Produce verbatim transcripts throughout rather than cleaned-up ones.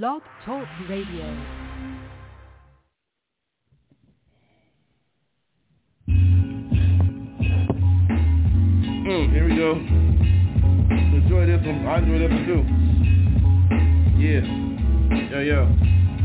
Blog Talk Radio. Mm, here we go. Enjoy this one. I enjoy this one too. Yeah. Yo, yo.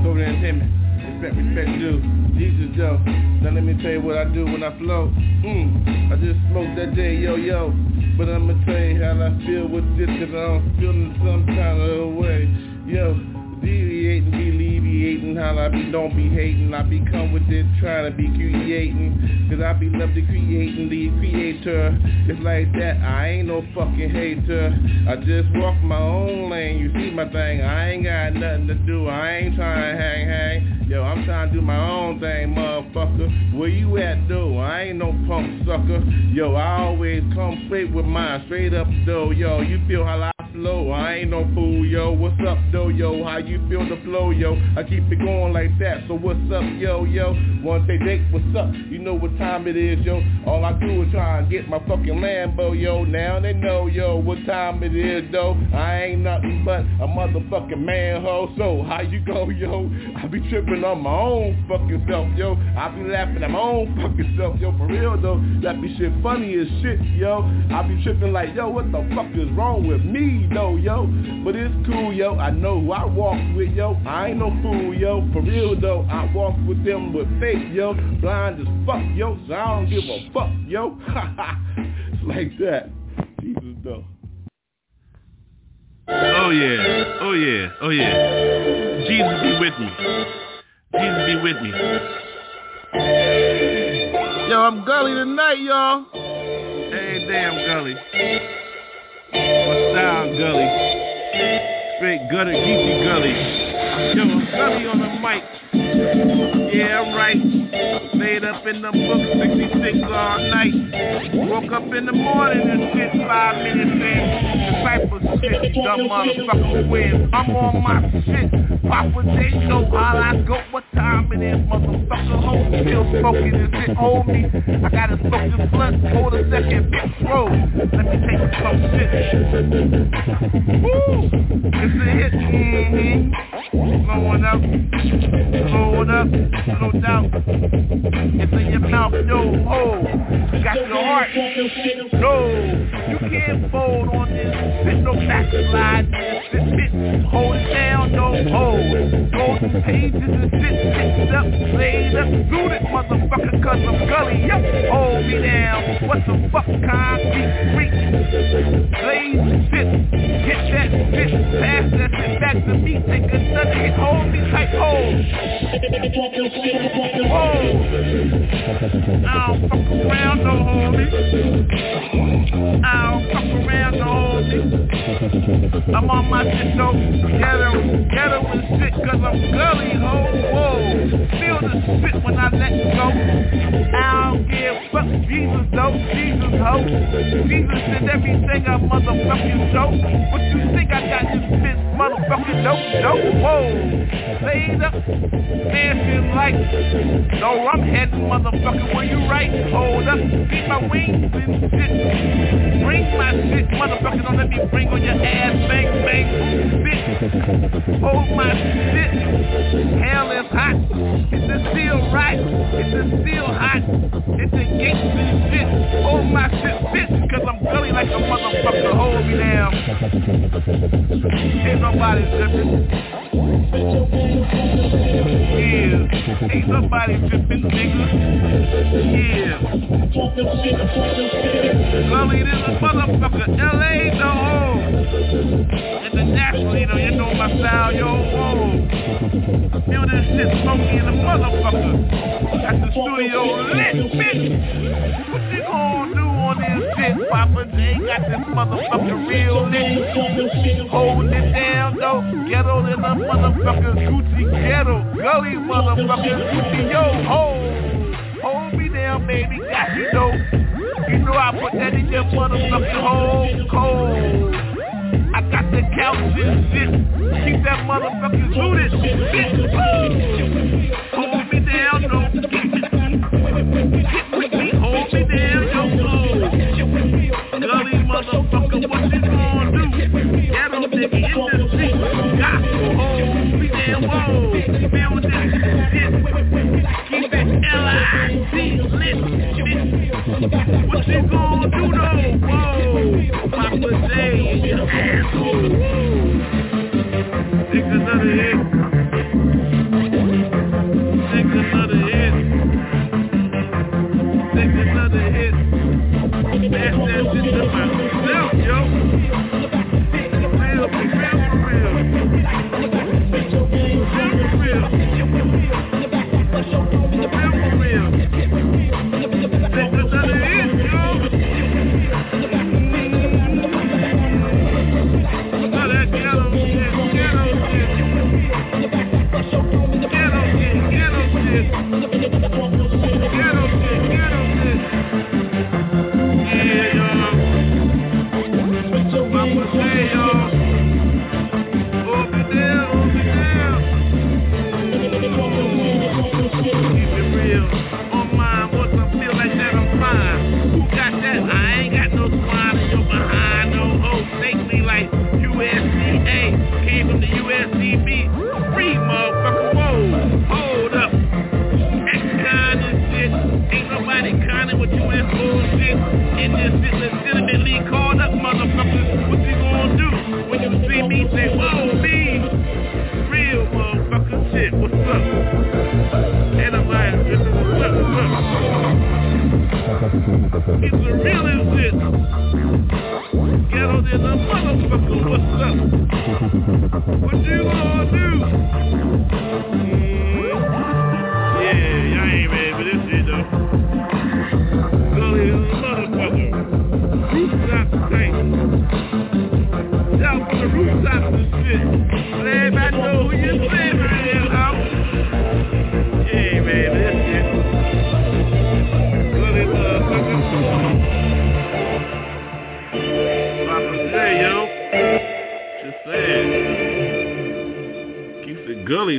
Sober Entertainment. Respect, respect, dude. Jesus, yo. Now let me tell you what I do when I flow. Mm, I just smoked that day, yo, yo. But I'ma tell you how I feel with this, cause I'm feeling some kind of way. Yo. Deviating, alleviating, how I be, don't be hating. I be come with it, trying to be creating, cause I be love to create and the creator. It's like that, I ain't no fucking hater. I just walk my own lane, you see my thing. I ain't got nothing to do, I ain't trying to hang, hang. Yo, I'm trying to do my own thing, motherfucker. Where you at, though? I ain't no punk sucker. Yo, I always come straight with mine, straight up, though. Yo, you feel how I flow, I ain't no fool, yo. What's up, though, yo? How you feel the flow, yo? I keep it going like that, so what's up, yo, yo? Once they date, what's up? You know what time it is, yo. All I do is try and get my fucking Lambo, yo. Now they know, yo, what time it is, though. I ain't nothing but a motherfucking manhole, so how you go, yo? I be tripping on my own fucking self, yo. I be laughing at my own fucking self, yo, for real, though. That be shit funny as shit, yo. I be tripping like, yo, what the fuck is wrong with me, though, yo? But it's cool, yo. I know who I walk with, yo. I ain't no fool, yo. For real, though, I walk with them with faith, yo. Blind as fuck, yo. So I don't give a fuck, yo. Ha ha. It's like that. Jesus, though. Oh, yeah. Oh, yeah. Oh, yeah. Jesus be with me. Jesus be with me. Yo, I'm gully tonight, y'all. Every day I'm gully. My style gully. Straight gutter, geeky gully. Yo, I'm gully on the mic. Yeah, right. Laid up in the book, sixty-six all night. Woke up in the morning and shit, five minutes in. Disciples shit, you dumb motherfucker win. I'm on my shit. Papa, they know all I go. What time it is, motherfucker? Hold me, still smoking this shit, hold me. I gotta smoke this blunt, hold a second, bitch, roll. Let me take a smoke shit. Woo! It's a hit, mm-hmm. Blowing up, blowing up, no doubt. It's in your mouth, no, oh. Got your heart, no. You can't fold on this, there's no backslide, this bitch. Hold it down, no, hold. Golden pages and shit, picked up, laid up. Do this motherfucker, cause I'm gully, yep. Hold me down, what the fuck, concrete, freak. Blaze shit, get that bitch, pass that shit back to me, take another hit, hold me tight, hold. Hold. I don't fuck around, no homie. I don't fuck around, no homie. I'm on my shit, though. Ghetto, ghetto and shit, cause I'm gully, ho, whoa. Feel the spit when I let go. I don't give a fuck, Jesus, though, Jesus, ho. Jesus did everything I motherfucking show. What you think I got this bitch, motherfucking dope? No, whoa, laid up, man, feel like, no, I'm heading, motherfucker, when you right, hold up, beat my wings and shit, bring my shit, motherfucker, don't let me bring on your ass, bang, bang, bitch, hold my shit, hell is hot, it's a still right, it's a still hot, it's a gate and shit, hold my shit, bitch, cause I'm gully like a motherfucker, hold me down, ain't nobody different. Yeah, ain't nobody trippin', nigga. Yeah. Gully this motherfucker, L A, no home. Internationally, though, you know my style, yo, whoa. Feel this shit smoky in the motherfucker. Got the studio lit, bitch. What you gonna do on this shit, Papa? They got this motherfucker real lit. Holdin' it down, though. Ghetto in the motherfucker, Gucci ghetto, gully motherfucker, Gucci yo, ho, hold me down, baby, got you though. You know I put that in your motherfucking hole, cold. I got the couch and shit, keep that motherfucking rooted, bitch. Hold me down, no. Hold me down, no. Gully motherfucker, what you gonna do? Ghetto nigga in the street, got to hold me. Keep down with that. Keep that L I C list. What you gonna do though? Whoa, Papa J is your asshole. Take another hit. Take another hit. Take another hit. Pass that shit to myself, yo. Real, real, real.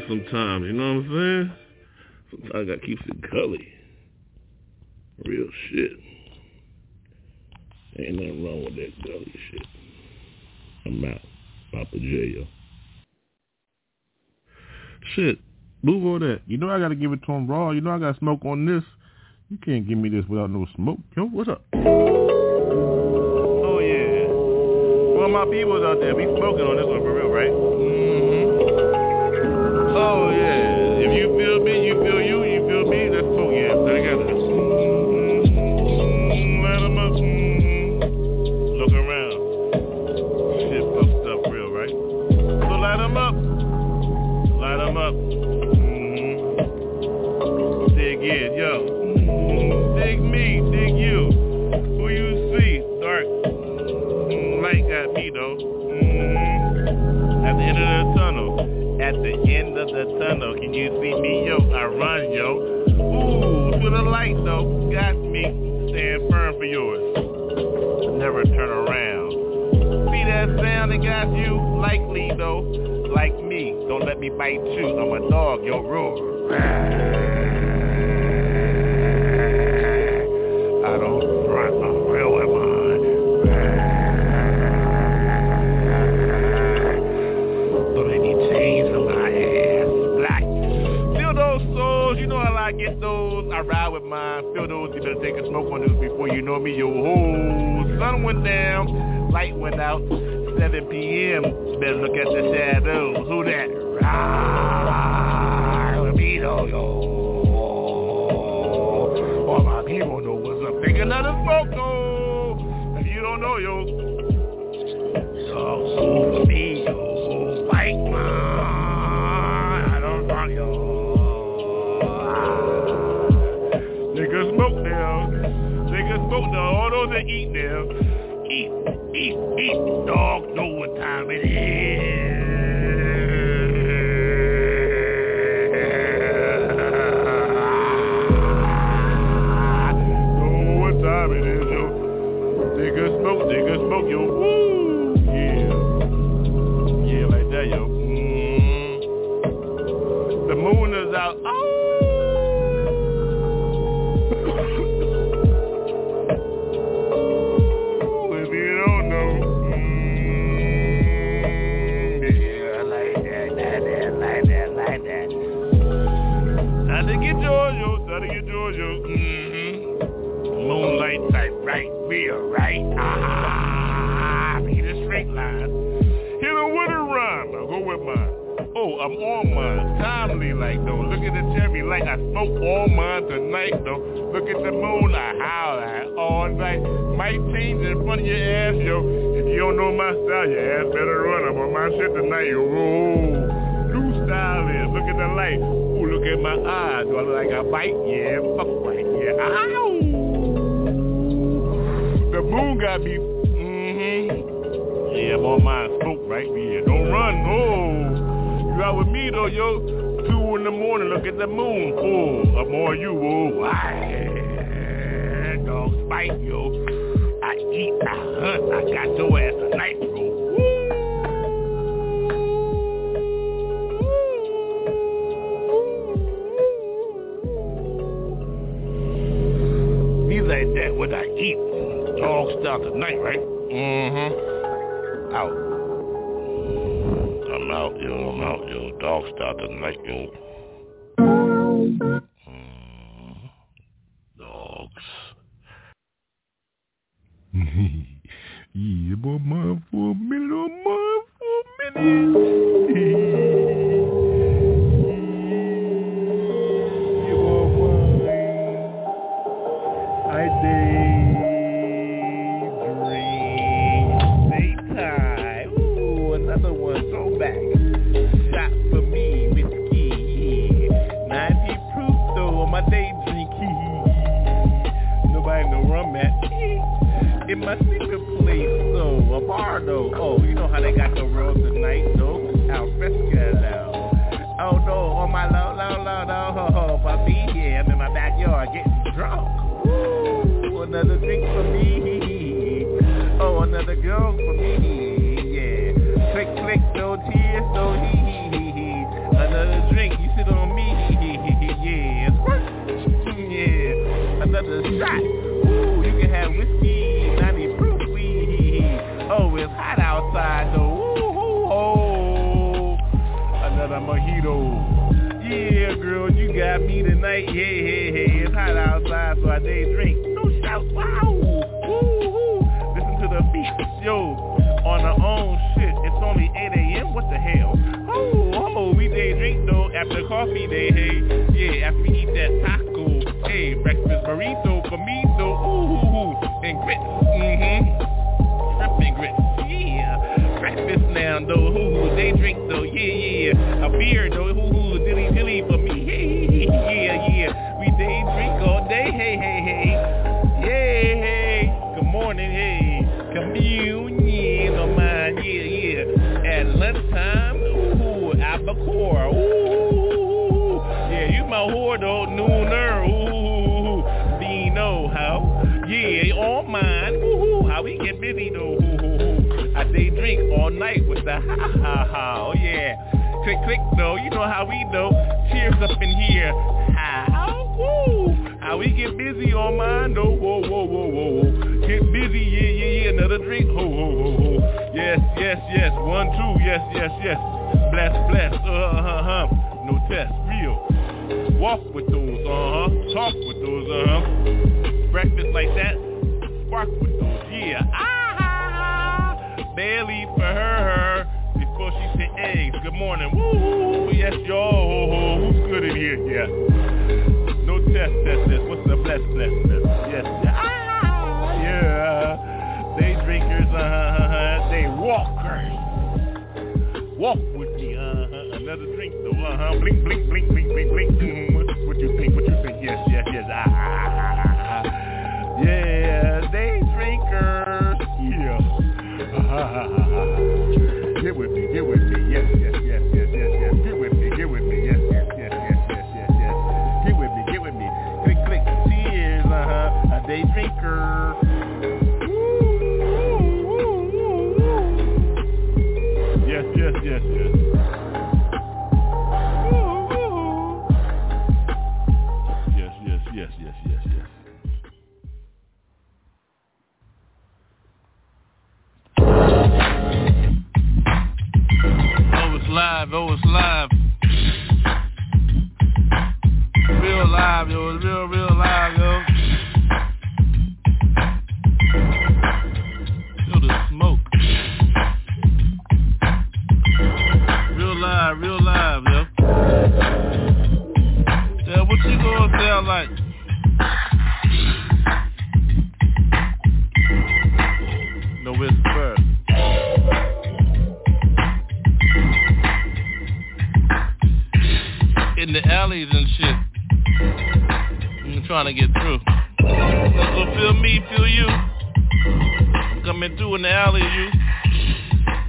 Sometimes, you know what I'm saying? Sometimes I gotta keep it gully. Real shit. Ain't nothing wrong with that gully shit. I'm out. Papa J. Shit. Move on that. You know I gotta give it to him raw. You know I gotta smoke on this. You can't give me this without no smoke. Yo, what's up? Oh, yeah. Well, my people's out there, we smoking on this one for real, right? Mm-hmm. Oh yeah, if you feel me, you feel you, you feel me, that's cool, yeah, I got it. Mm-hmm, light them up, mm-hmm. Look around, shit puffed up real, right? So light them up, light them up, mm-hmm. Dig in, yo, mm-hmm. Dig me, dig you, who you see, dark, mm-hmm. Light got me though, mm-hmm. At the end of the tunnel. At the end of the tunnel, can you see me, yo? I run, yo. Ooh, to the light, though. Got me. Stand firm for yours. Never turn around. See that sound that got you? Likely, though. Like me. Don't let me bite you. I'm a dog, yo. Roar. I don't front. I'm real in my I ride with mine, feel those, you better take a smoke on this before you know me, yo ho. Sun went down, light went out, seven p.m. Better look at the shadows, who that? Roar, Beto, yo. All my people know what's up, take another smoke, yo. If you don't know, yo. So, so for me, yo, fight mine, I don't want, yo. Niggas smoke now. Niggas smoke now. All those that eat now. Eat, eat, eat. Dogs know what time it is. Try to get Jojo, try to get Jojo. Mm-hmm. Moonlight type, right, real, right. Ah, be the straight line. Hit a winter rhyme, I'll go with mine. Oh, I'm on mine, timely like though. Look at the cherry like I smoke all mine tonight though. Look at the moon, I howl at all night. Might change in front of your ass, yo. If you don't know my style, your ass better run up on my shit tonight, yo. Ooh, new style is, look at the light. Ooh, look at my eyes, do I look like I bite? Yeah, fuck right, yeah. Ow! The moon got me, mm-hmm. Yeah, I'm on mine, smoke right here. Yeah. Don't run, oh. Out with me though, yo. Two in the morning, look at the moon. Oh, I'm on you, oh. I dog spite, yo. I eat, I hunt, I got your ass tonight, bro. He's like that when I eat. Dog style tonight, right? Mm-hmm. Out. I'm out, yo, I'm out, yo. Dog style tonight, yo. Mm. Dogs. Yeah, boy, mine for a minute, oh, mine for a minute. Yeah, boy, mine. I did. In my secret place, so a bar though. Oh, you know how they got the world tonight, though. Al fresca now. Oh no, on my low, low, low, low. For me, yeah, I'm in my backyard getting drunk. Woo, another drink for me. Oh, another girl for me. Yeah, click, click, no tears, no hee hee. Another drink, you sit on me. Yeah, yeah, another shot. Woo, you can have whiskey. Oh, it's hot outside, though. Woo-hoo-ho. Another mojito. Yeah, girl, you got me tonight. Yeah, yeah, yeah. It's hot outside, so I day drink. No shout. Wow. Woo-hoo. Listen to the beat. Yo, on our own shit. It's only eight a.m. What the hell? Oh, oh, we day drink, though, after coffee day, hey. Yeah, after we eat that taco. Hey, breakfast burrito, comito. Ooh, and grits. Mm-hmm. Yeah, breakfast now though, hoo hoo, they drink though, yeah, yeah, a beer though, hoo hoo, dilly dilly for me, hey, yeah, yeah, we day drink all day, hey, hey, hey, yeah, hey, good morning, hey, communion on mine, yeah, yeah, at lunchtime, ooh, albacore, ooh, yeah, you my whore though, nooner, ooh, Dino, how, yeah, on mine, ooh, how we get busy though, I day drink all night with the ha-ha-ha, oh yeah. Click, click, though, you know how we know. Cheers up in here. Ha, woo. How we get busy on mine, though. Whoa, whoa, whoa, whoa. Get busy, yeah, yeah, yeah. Another drink, ho, ho, ho, ho. Yes, yes, yes. One, two, yes, yes, yes. Bless, bless, uh-huh-huh. No test, real. Walk with those, uh-huh. Talk with those, uh-huh. Breakfast like that. Spark with those, yeah. Ah! Barely for her, her, before she said eggs. Good morning. Woo, yes, yo. Who's good in here? Yeah. No test, test, test. What's the bless, bless, bless? Yes, yeah. Ah, yeah. They drinkers, uh-huh, they walkers. Walk with me, uh-huh. Another drink, though, uh-huh. Blink, blink, blink, blink, blink, blink. Mm-hmm. What you think, what you think? Yes, yes, yes. Ah, ah, ah, ah. Yeah, they drinkers. Yeah. Get with me, get with me, yes, yes, yes, yes, yes, yes. Get with me, get with me, yes, yes, yes, yes, yes, yes, yes. Get with me, get with me. Click, click, cheers, uh-huh, a day drinker. Yes, yes, yes, yes. Yes, yes, yes, yes, yes, yes. Oh, it's live, oh, it's live. live, yo. Yeah, what you gonna sound like? No whisper. In the alleys and shit. I'm trying to get through. So feel me, feel you. I'm coming through in the alley, you.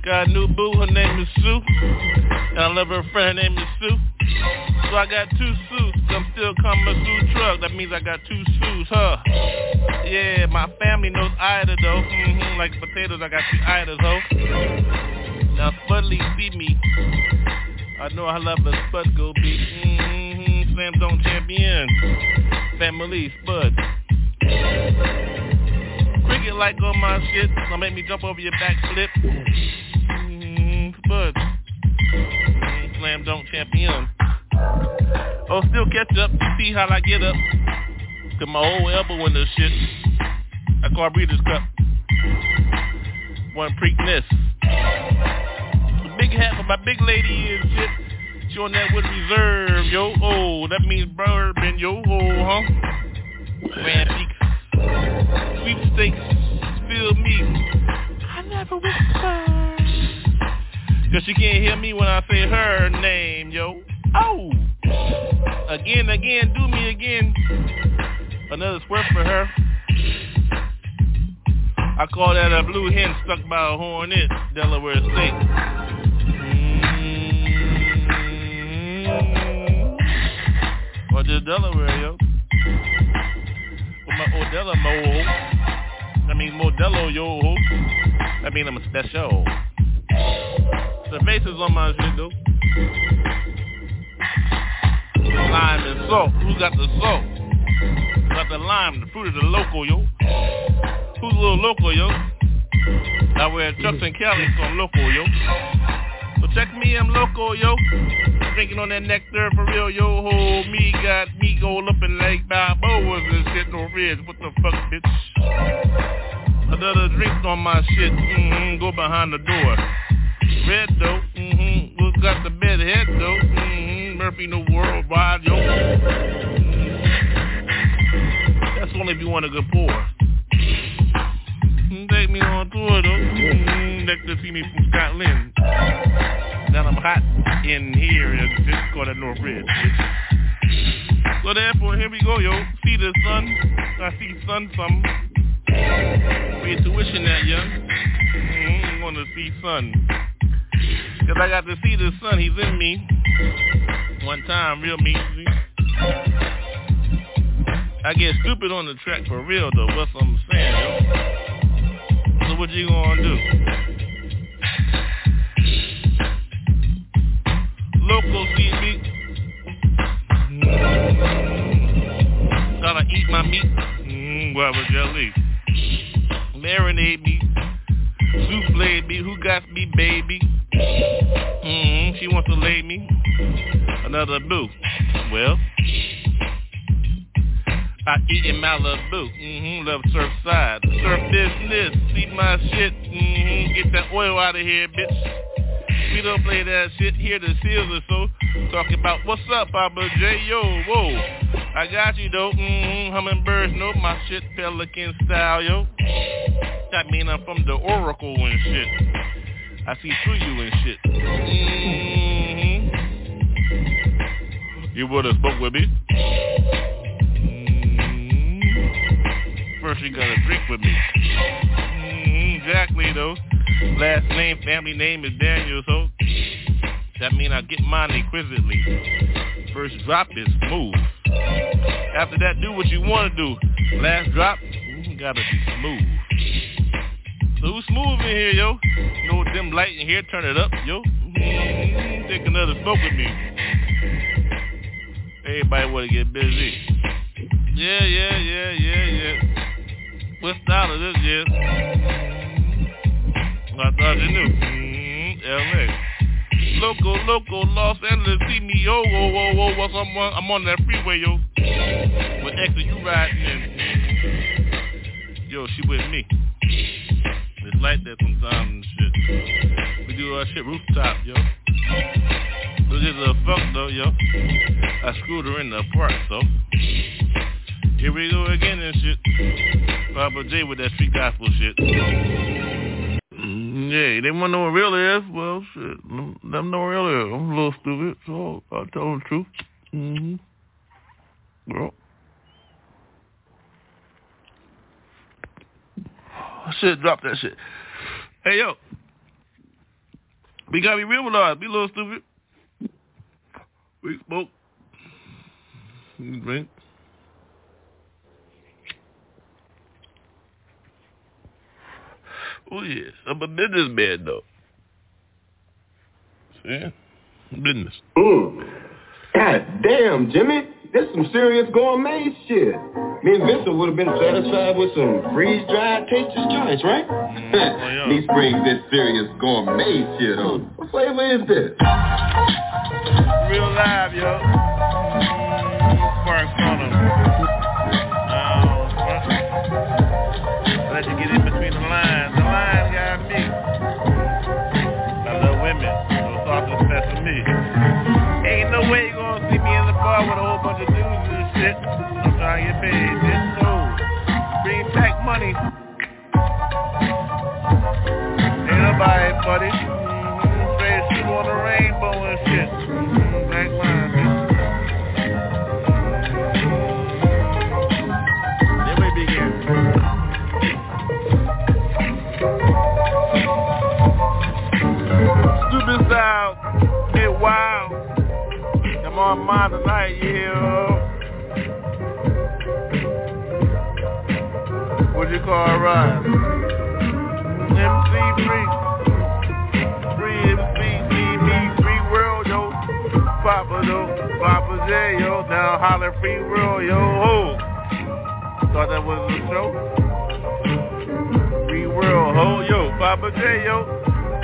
Got a new boo, her name is Sue. And I love her friend, her name is Sue. So I got two Sues, I'm still coming through truck. That means I got two Sues, huh? Yeah, my family knows Ida, though. Mm-hmm, like potatoes, I got two Idas, ho. Now, Spudley see me. I know I love a Spud go be. Mm-hmm, Slam Dunk champion. Family, Spud. Cricket like on my shit. Now make me jump over your back flip. Mm-hmm, Spud. Mm-hmm, Slam Dunk champion. Oh, still catch up, see how I get up. Cause my old elbow in this shit. I call Breeders' Cup. One Preakness. The big hat for my big lady is shit. She on that with reserve, yo. Oh, that means bourbon, yo. Oh, huh? Grand Peaks. Sweet steaks. Spill me. I never whisper. Cause she can't hear me when I say her name, yo. Oh! Again, again, do me again. Another swerve for her. I call that a blue hen stuck by a hornet, Delaware State. Mm-hmm. Or just Delaware, yo. With my Odella mo. I mean, Modelo, yo. I mean, I'm special. Cerveza's on my shit, though. Lime and salt. Who's got the salt? Who got the lime? The fruit of the local, yo. Who's a little local, yo? I wear Chucks and Cali, so I'm local, yo. So check me, I'm local, yo. Drinking on that nectar for real, yo. Hold me, got me gold up in Lake Balboa's and shit, no reds. What the fuck, bitch? Another drink on my shit. Mm-hmm, go behind the door. Red, though. Mm-hmm, who's got the bed head, though? Mm-hmm. Murphy, no worldwide, yo. That's only if you want a good pour. Take me on tour, though. Next to see me from Scotland. Now I'm hot in here in this called at North Ridge. So therefore, here we go, yo. See the sun. I see sun something. We intuition that, yo. I'm gonna see sun. Cause I got to see the sun. He's in me. One time, real mean. I get stupid on the track for real, though. What's what I'm saying, yo? So what you gonna do? Local see me. Mm-hmm. Gotta eat my meat. Mm-hmm. Why would y'all leave? Marinade me. Souffle me. Who got me, baby? Mm-hmm. She wants to lay me. Another boo. Well, I eat in Malibu. Mm-hmm. Love Surfside. Surf business. See my shit. Mm-hmm. Get that oil out of here, bitch. We don't play that shit. Here the seals or so. Talking about what's up, Papa J. Yo, whoa. I got you though. Mm-hmm. Hummingbirds know my shit. Pelican style, yo. I mean, I'm from the Oracle and shit. I see through you and shit. Mm-hmm. You would've spoke with me. Mm-hmm. First you gotta drink with me. Mm-hmm. Exactly though. Last name, family name is Daniel, so that mean I get mine inquisitively. First drop is smooth. After that, do what you wanna do. Last drop, you gotta be smooth. So who's smooth in here, yo? No dim light in here, turn it up, yo. Mm-hmm. Take another smoke with me. Everybody wanna get busy. Yeah, yeah, yeah, yeah, yeah. What style is this, yeah? I thought you knew. Mm-hmm. L A. Loco, loco, Los Angeles, see me, yo, whoa, whoa, whoa, what's up? I'm on that freeway, yo. What exit you riding in? Yo, she with me. It's like that sometimes and shit. We do our shit rooftop, yo. This is though, yo. I screwed her in the park, though. Here we go again and shit. Papa J with that street gospel shit. Yeah, they want to know what real is. Well, shit, let them know what real is. I'm a little stupid, so I'll tell them the truth. Mm-hmm. Girl. Shit, drop that shit. Hey, yo. We gotta be real with ours. Be a little stupid. We smoke. We drink. Oh, yeah. I'm a businessman, though. See? Business. Mm. God damn, Jimmy. This some serious gourmet shit. Me and Vincent would have been satisfied with some freeze-dried Taster's Choice, right? Mm, Let's bring this serious gourmet shit on. What flavor is this? Real live, yo. Sparks on them. Um, let you get in between the lines. The lines got me. I love women, so it's all just that for me. Ain't no way you gonna see me in the bar with a whole bunch of dudes and shit. I'm trying to get paid. This cold. Bring back money. Ain't nobody buddy. Mm-hmm. Straight shoot on the rainbow and shit. Mm-hmm. Black line. Then we begin. Stupid style. Get wild. I'm on mine tonight, yeah. What you call a ride? M C free, free M C, T V, free world, yo. Papa, though, Papa J, yo. Now holler free world, yo. Ho. Thought that was a show. Free world, ho, yo. Papa J, yo.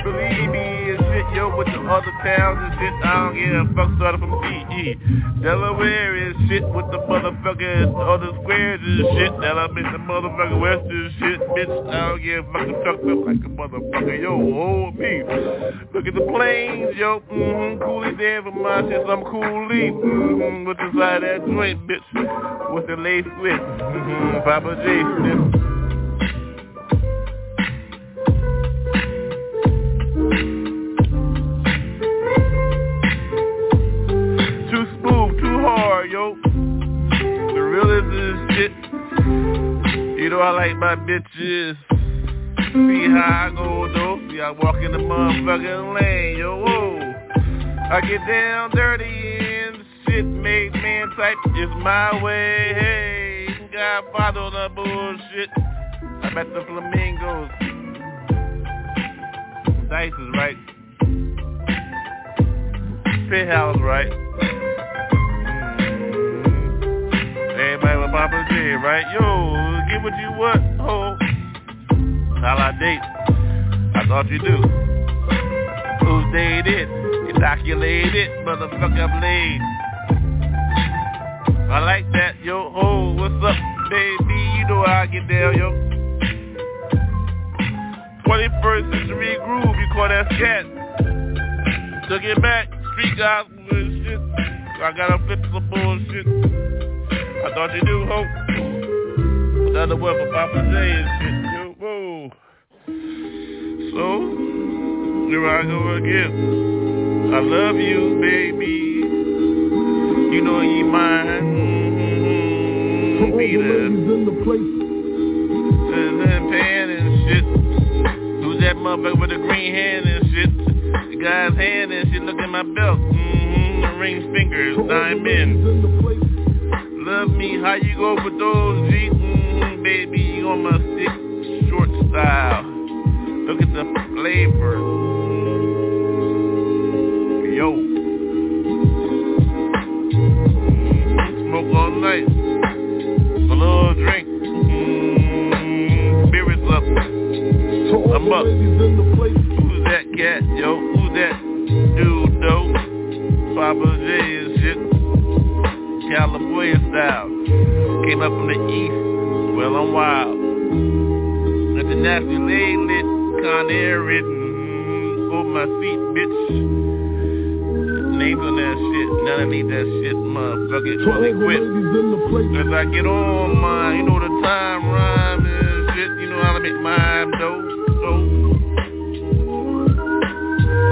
Believe me and shit, yo, with the other towns and shit, I don't give a fuck, started from D E Delaware and shit, with the motherfuckers, the other squares and shit, that I miss the motherfucking western shit, bitch, I don't give a fucking fuck up like a motherfucker, yo, hold me. Look at the planes, yo, mm-hmm, coolie there for my shit, I'm coolie, mm-hmm, with the side of that joint, bitch, with the lace with, mm-hmm, Papa J Smith. Yo, the realest is shit. You know I like my bitches. See how I go though. See I walk in the motherfucking lane. Yo, whoa. I get down dirty and shit. Made man type is my way. Hey, Godfather on that bullshit. I'm at the Flamingos. Dice is right. Pit house right. Everybody with Papa J, right? Yo, get what you want, ho. How I date? I thought you do. Who's dated? Inoculated, motherfucker, I'm laid. I like that, yo, ho. What's up, baby? You know how I get down, yo. twenty-first century groove, you call that scat. Took it back, street guys and shit. I gotta flip some bullshit. I thought you do, hope. Another word for Papa J and shit, yo, whoa. So, here I go again. I love you, baby. You know you mine. Mm-hmm. Be the in the place. And then pan and shit. Who's that motherfucker with the green hand and shit? The guy's hand and shit. Look at my belt. Mm-hmm. Ring fingers. Diamond. Love me, how you go for those G? Mm-hmm, baby, you on my stick, short style. Look at the flavor. Yo. Smoke all night. A little drink. Mm-hmm, spirits up. I'm up. Who's that cat, yo? Who's that dude, though? Papa J and shit. California style. Came up from the east. Well, I'm wild. Let the nasty lay lit. Con air written. Hold my feet, bitch. names on that shit. Now I need that shit, motherfucker. Fully equipped. As I get on my, you know, the time rhyme and shit. You know how to make mine, though. So,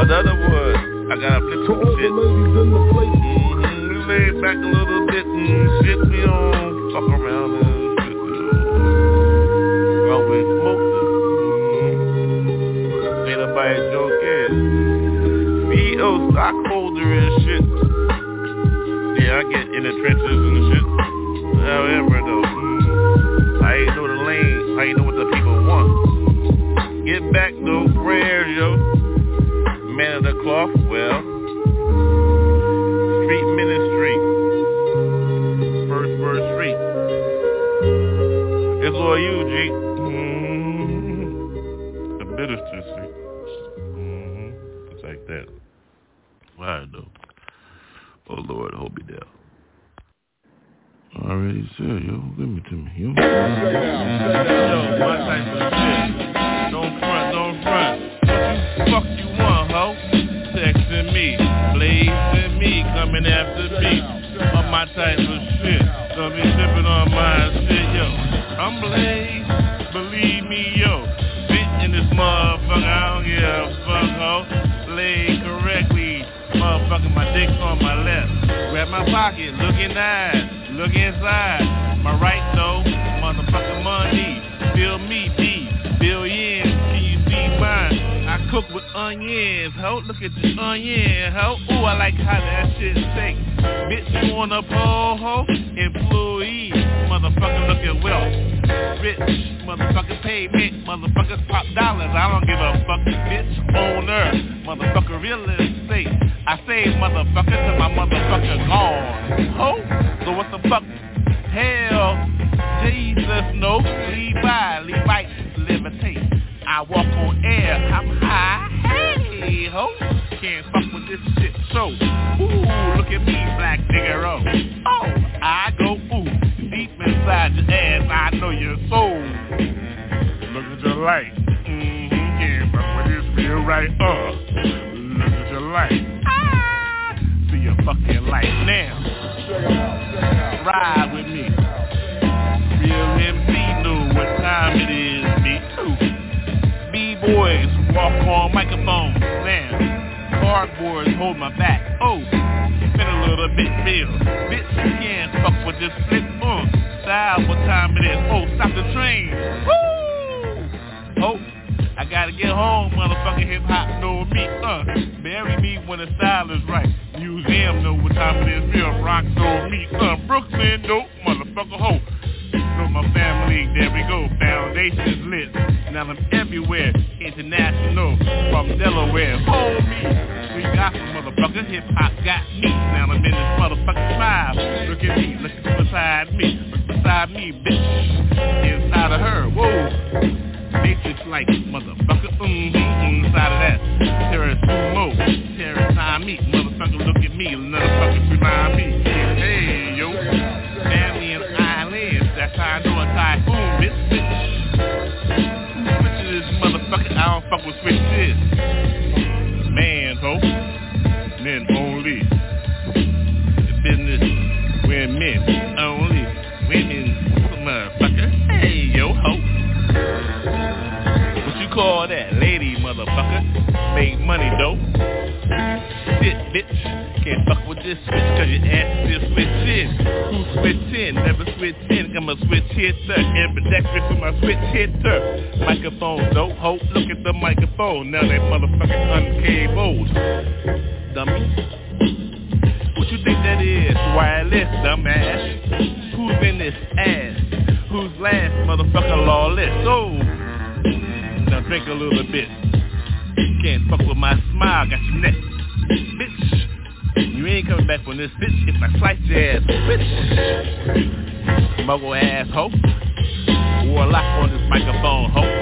in other words, I gotta flip some shit. Mm-hmm. We lay back a little bit and shit. We don't fuck around and shit. While we smoke. Mm-hmm. Ain't nobody joking. Yo, stockholder and shit. Yeah, I get in the trenches and shit. However, though, I ain't know the lane. I ain't know what the people want. Get back, though, prayers, yo. Man of the cloth, well. Street ministry. First, first street. It's all you, G. Mm-hmm. The minister street. Mm-hmm. It's like that. I know. Oh Lord, hold me down. Already said, yo, give me to me. Yo, yo, my type of shit. Don't front, don't front. What you fuck you want, ho? Texting me, blazing me, coming after me. On my type of shit. Don't be tripping on my shit, yo. I'm blazed, believe me, yo. Bitch in this motherfucker, I don't give a fuck, ho. Blazed correctly. Motherfucking my dick's on my left. Grab my pocket, look in the eyes, look inside. My right though, motherfucking money. Feel me, D, billions, can you see mine? I cook with onions, ho, look at the onion, ho. Ooh, I like how that shit steak. Bitch, you wanna pull, ho? Employee, motherfucking look at wealth. Rich, motherfucking payment, motherfuckers pop dollars. I don't give a fuck, bitch, owner, motherfucker real estate. I say motherfucker till my motherfucker gone. Ho? So what the fuck? Hell, Jesus, no. Levi, Levi, levitate. I walk on air, I'm high. Hey, ho. Can't fuck with this shit, so. Ooh, look at me, black nigga, oh. Oh, I go, ooh. Deep inside your ass, I know your soul. Look at your life. Mm-hmm, can't fuck with this real right, uh. Look at your life. To your fucking life now. Ride with me. Real M C knew what time it is, me too. B-boys walk on microphones now. Cardboards hold my back. Oh, spin a little bit real. Bitch, you can't fuck with this flip on. Style, what time it is? Oh, stop the train. Woo! Oh. I gotta get home, motherfucker, hip-hop know me, uh, bury me when the style is right, museum know what time it is, real rock know me, uh, Brooklyn know, motherfucker, ho, know my family, there we go, foundations lit, now I'm everywhere, international, from Delaware, hold me, we got some motherfucker, hip-hop got me, now I'm in this motherfucking vibe, look at me, look beside me, look beside me, bitch, inside of her, whoa. Matrix like motherfucker, mm-hmm, mm, inside of that. Terrorist sumo, terrorist time me, motherfucker look at me, motherfucker remind me. Hey, yo, family and islands, that's how I know a typhoon, bitch, bitch. Switch this motherfucker, I don't fuck with switches. Man, ho, men only. The business, we're men only. Women, motherfucker, hey, yo, ho. What you call that? Lady, motherfucker. Make money, though. Shit, bitch. Can't fuck with this switch, cause your ass still switching. Who switching? Never switching. I'm a switch hitter. And pedestrian for my switch hitter. Microphone, though. Ho, look at the microphone. Now that motherfucking uncabled. Dummy. What you think that is? Wireless, dumbass. Who's in this ass? Who's last, motherfucker, lawless? Oh, now drink a little bit. Can't fuck with my smile, got you next. Bitch, you ain't coming back from this bitch if I slice your ass, bitch. Muggle ass hoe. Warlock on this microphone, hoe.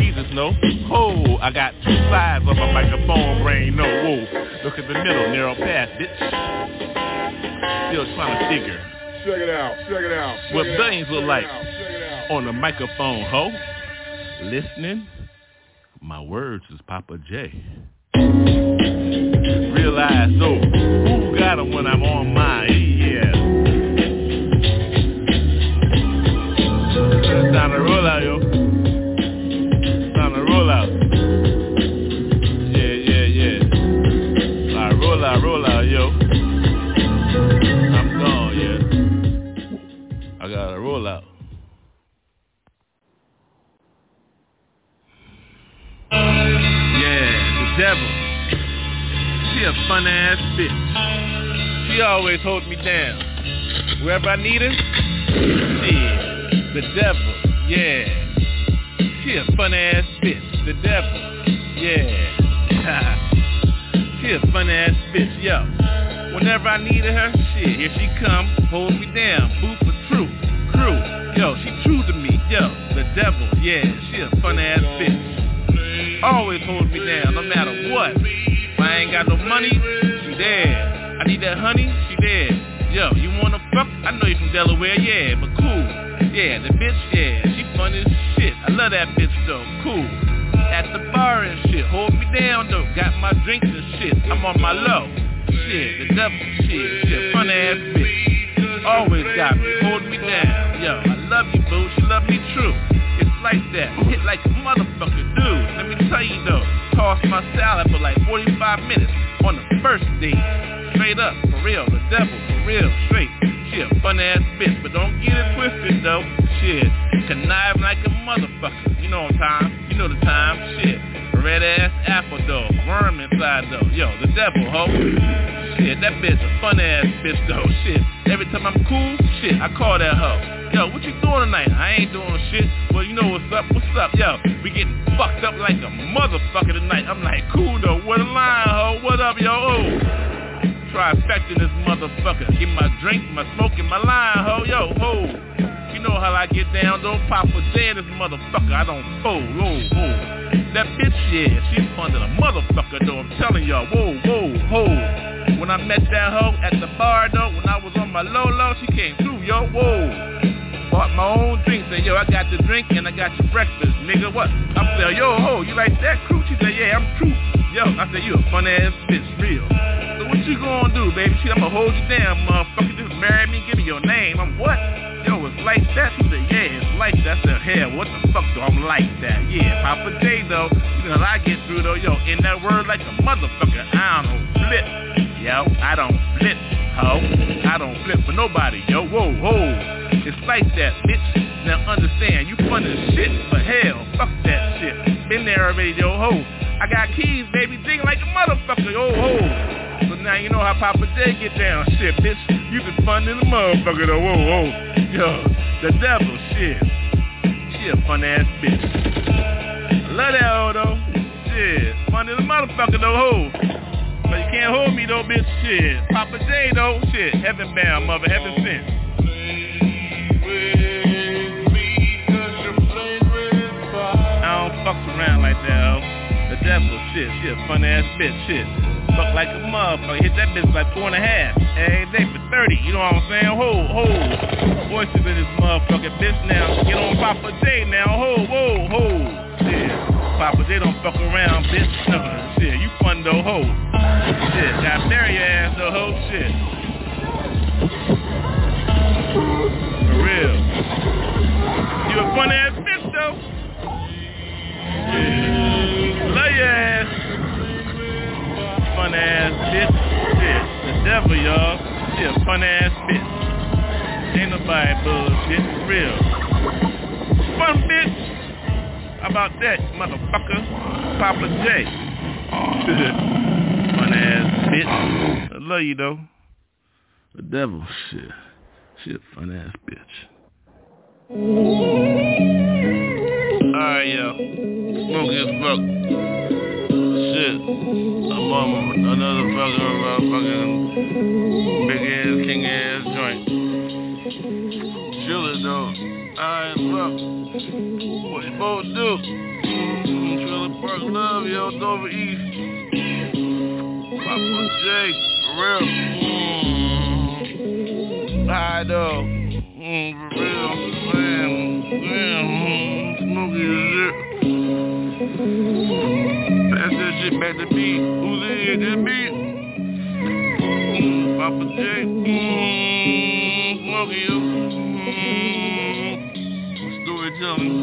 Jesus, no. Oh, I got two sides of my microphone brain, no. Whoa, look at the middle, narrow path, bitch. Still trying to figure. Check it out, check it out. Check what it things out, look like out, on the microphone, ho. Listening, my words is Papa J. Realize, so who got them when I'm on my yeah. It's time to roll out, yo. It's time to roll out. Yeah, yeah, yeah. I right, roll out, roll out, yo. I'm gone, yeah. I gotta roll out. Yeah, the devil. She a fun ass bitch. She always holds me down. Wherever I need her, yeah. The devil, yeah. She a fun ass bitch. The devil, yeah. She a fun ass bitch, yo. Whenever I need her, shit, here she come, hold me down. Boo for truth, crew, yo. She true to me, yo. The devil, yeah. She a fun ass bitch. Always holds me down, no matter what. I ain't got no money, she there. I need that honey, she there. Yo, you wanna fuck? I know you from Delaware, yeah, but cool. Yeah, the bitch, yeah, she fun as shit. I love that bitch though, cool. At the bar and shit, hold me down though. Got my drinks and shit, I'm on my low. Shit, the devil, shit, shit, fun ass bitch. Always got me, hold me down. Yo, I love you boo, she love me true. It's like that, hit like a motherfucker, dude. Let me tell you though, tossed my salad for like forty-five minutes on the first date. Straight up, for real, the devil, for real, straight. She a fun ass bitch, but don't get it twisted though. Shit, connive like a motherfucker. You know the time, you know the time, shit. Red ass apple though, worm inside though. Yo, the devil, ho. Shit, that bitch a fun ass bitch though, shit. Every time I'm cool, shit, I call that hoe. Yo, what you doing tonight? I ain't doing shit. Well, you know what's up, what's up, yo. We getting fucked up like a motherfucker tonight. I'm like, cool though, what a line, ho. What up, yo, oh. Trifecting this motherfucker. Get my drink, my smoke, and my line, ho, yo, ho. You know how I get down, don't pop a dead this motherfucker. I don't fold, oh, oh. That bitch, yeah, she's fun than a motherfucker though. I'm telling y'all, whoa, whoa, ho. When I met that hoe at the bar though, when I was on my low-low, she came through, yo, whoa. Bought my own drink, said, yo, I got the drink and I got your breakfast, nigga, what? I said, yo, ho, you like that crew? She said, yeah, I'm true. Yo, I said, you a fun-ass bitch, real. So what you gonna do, baby? She I'ma hold you down, motherfucker. Just marry me, give me your name. I'm what? Yo, it's like that? She said, yeah, it's like that. I said, hell, what the fuck, though? I'm like that. Yeah, Papa J, though. You know how I get through, though. Yo, in that word like a motherfucker. I don't flip. Yo, I don't flip, ho. I don't flip for nobody, yo, whoa, ho. It's like that, bitch. Now understand, you fun as shit, but hell, fuck that shit. Been there already, yo, ho. I got keys, baby, digging like a motherfucker, yo, ho. So now you know how Papa J get down, shit, bitch. You been fun as a motherfucker, though, whoa, whoa. Yo, the devil, shit. She a fun ass bitch. I love that hoe, though. Shit, fun as a motherfucker, though, ho. But you can't hold me, though, bitch, shit. Papa J, though, shit. Heaven bound, mother, heaven sent. Fucks around like that, ho. The devil, shit, shit, fun ass bitch, shit. Fuck like a motherfucker, hit that bitch like four and a half. Every day for thirty, you know what I'm saying? Ho, ho. Voices in this motherfucking bitch now. Get on Papa J now, ho, ho, ho. Shit, Papa J don't fuck around, bitch. No, shit, you fun though, ho. Shit, gotta bury your ass though, ho, shit. For real. You a fun ass bitch though? Yeah. Love your ass. Fun ass bitch. Shit, the devil, y'all. She a fun ass bitch. Ain't nobody bullshit, it's real. Fun bitch. How about that, motherfucker? Papa J. Fun ass bitch. I love you though. The devil, shit. She a fun ass bitch. Alright, yo. Smoke as fuck. Shit. I'm on another fucking, motherfucking big ass, king ass joint. Chillin' though. Alright, fuck. What you supposed to do? Trailer Park Love, yo. Dover East. Papa J. For real. Alright, though. Mm, for real. Man. Man. Pass that shit back to me. Who's in here? That me. Mm, Papa J. Mmm, Smokey. Mmm, story telling.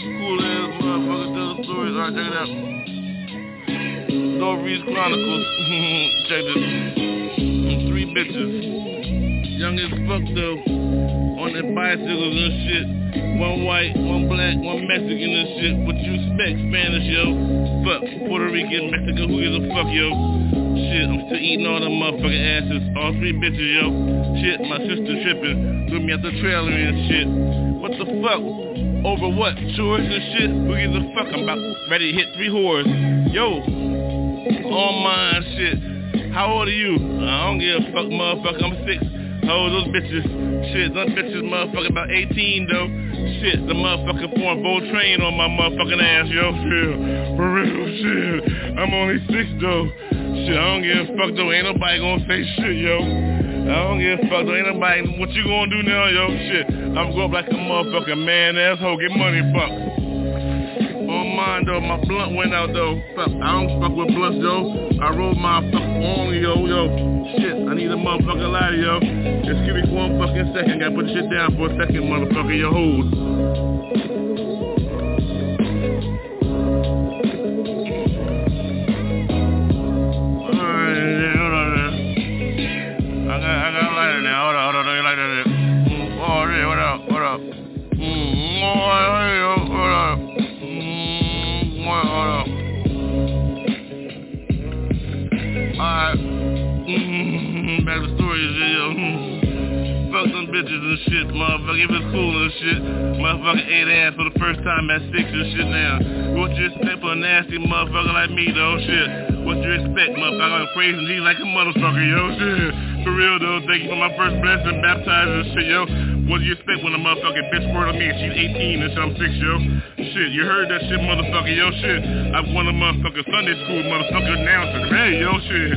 Cool ass motherfucker telling stories. Alright, check it out. Stories Chronicles. Check this. Three bitches. Young as fuck though. On their bicycles and shit. One white, one black, one Mexican and shit. What you expect? Spanish, yo. Fuck, Puerto Rican, Mexican, who gives a fuck, yo? Shit, I'm still eating all them motherfucking asses. All three bitches, yo. Shit, my sister tripping. Threw me out the trailer and shit. What the fuck? Over what? Chores and shit? Who gives a fuck? I'm about ready to hit three whores. Yo. All mine shit. How old are you? I don't give a fuck, motherfucker. I'm six. Oh, those bitches, shit, those bitches motherfucking about eighteen though. Shit, the motherfucking foreign bull train on my motherfucking ass, yo, shit. For real, shit, I'm only six though. Shit, I don't give a fuck though, ain't nobody gonna say shit, yo. I don't give a fuck though, ain't nobody, what you gonna do now, yo, shit. I'm going like a motherfucking man asshole, get money, fuck. On mine though, my blunt went out though. Fuck, I don't fuck with blunts, yo. I roll my fuck only, yo, yo. Shit, I need a motherfucking lighter, yo. Excuse me for one fucking second. Gotta put the shit down for a second, motherfucker, yo, hold. Back to stories, yo. Fuck them bitches and shit, motherfucker. It was cool and shit. Motherfucker ate ass for the first time at six and shit now. What you expect for a nasty motherfucker like me, though, shit? What you expect, motherfucker? I'm praising G like a motherfucker, yo, shit. For real, though, thank you for my first blessing, baptizing and shit, yo. What do you expect when a motherfucking bitch worded me and she's eighteen and shit, I'm six, yo? Shit, you heard that shit, motherfucker, yo, shit. I've won a motherfucking Sunday school, motherfucker, now, so hey, yo, shit.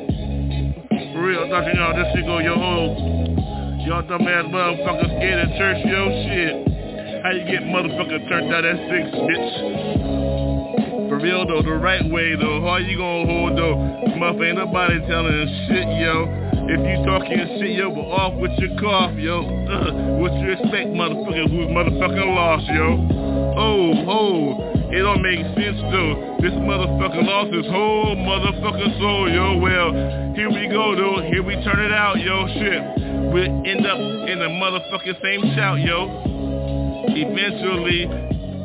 For real, I thought you know this shit go, yo, ho. Y'all dumbass motherfuckers scared of church, yo, shit. How you get motherfuckers turned out at six, bitch? For real, though, the right way, though. How you gonna hold, though? Motherfucker, ain't nobody telling this shit, yo. If you talking shit, yo, but off with your cough, yo. Uh, what you expect, motherfucker? Who's motherfucking lost, yo? Oh, ho. It don't make sense, though. This motherfucker lost his whole motherfucking soul, yo. Well, here we go, though. Here we turn it out, yo. Shit. We'll end up in the motherfucking same shout, yo. Eventually,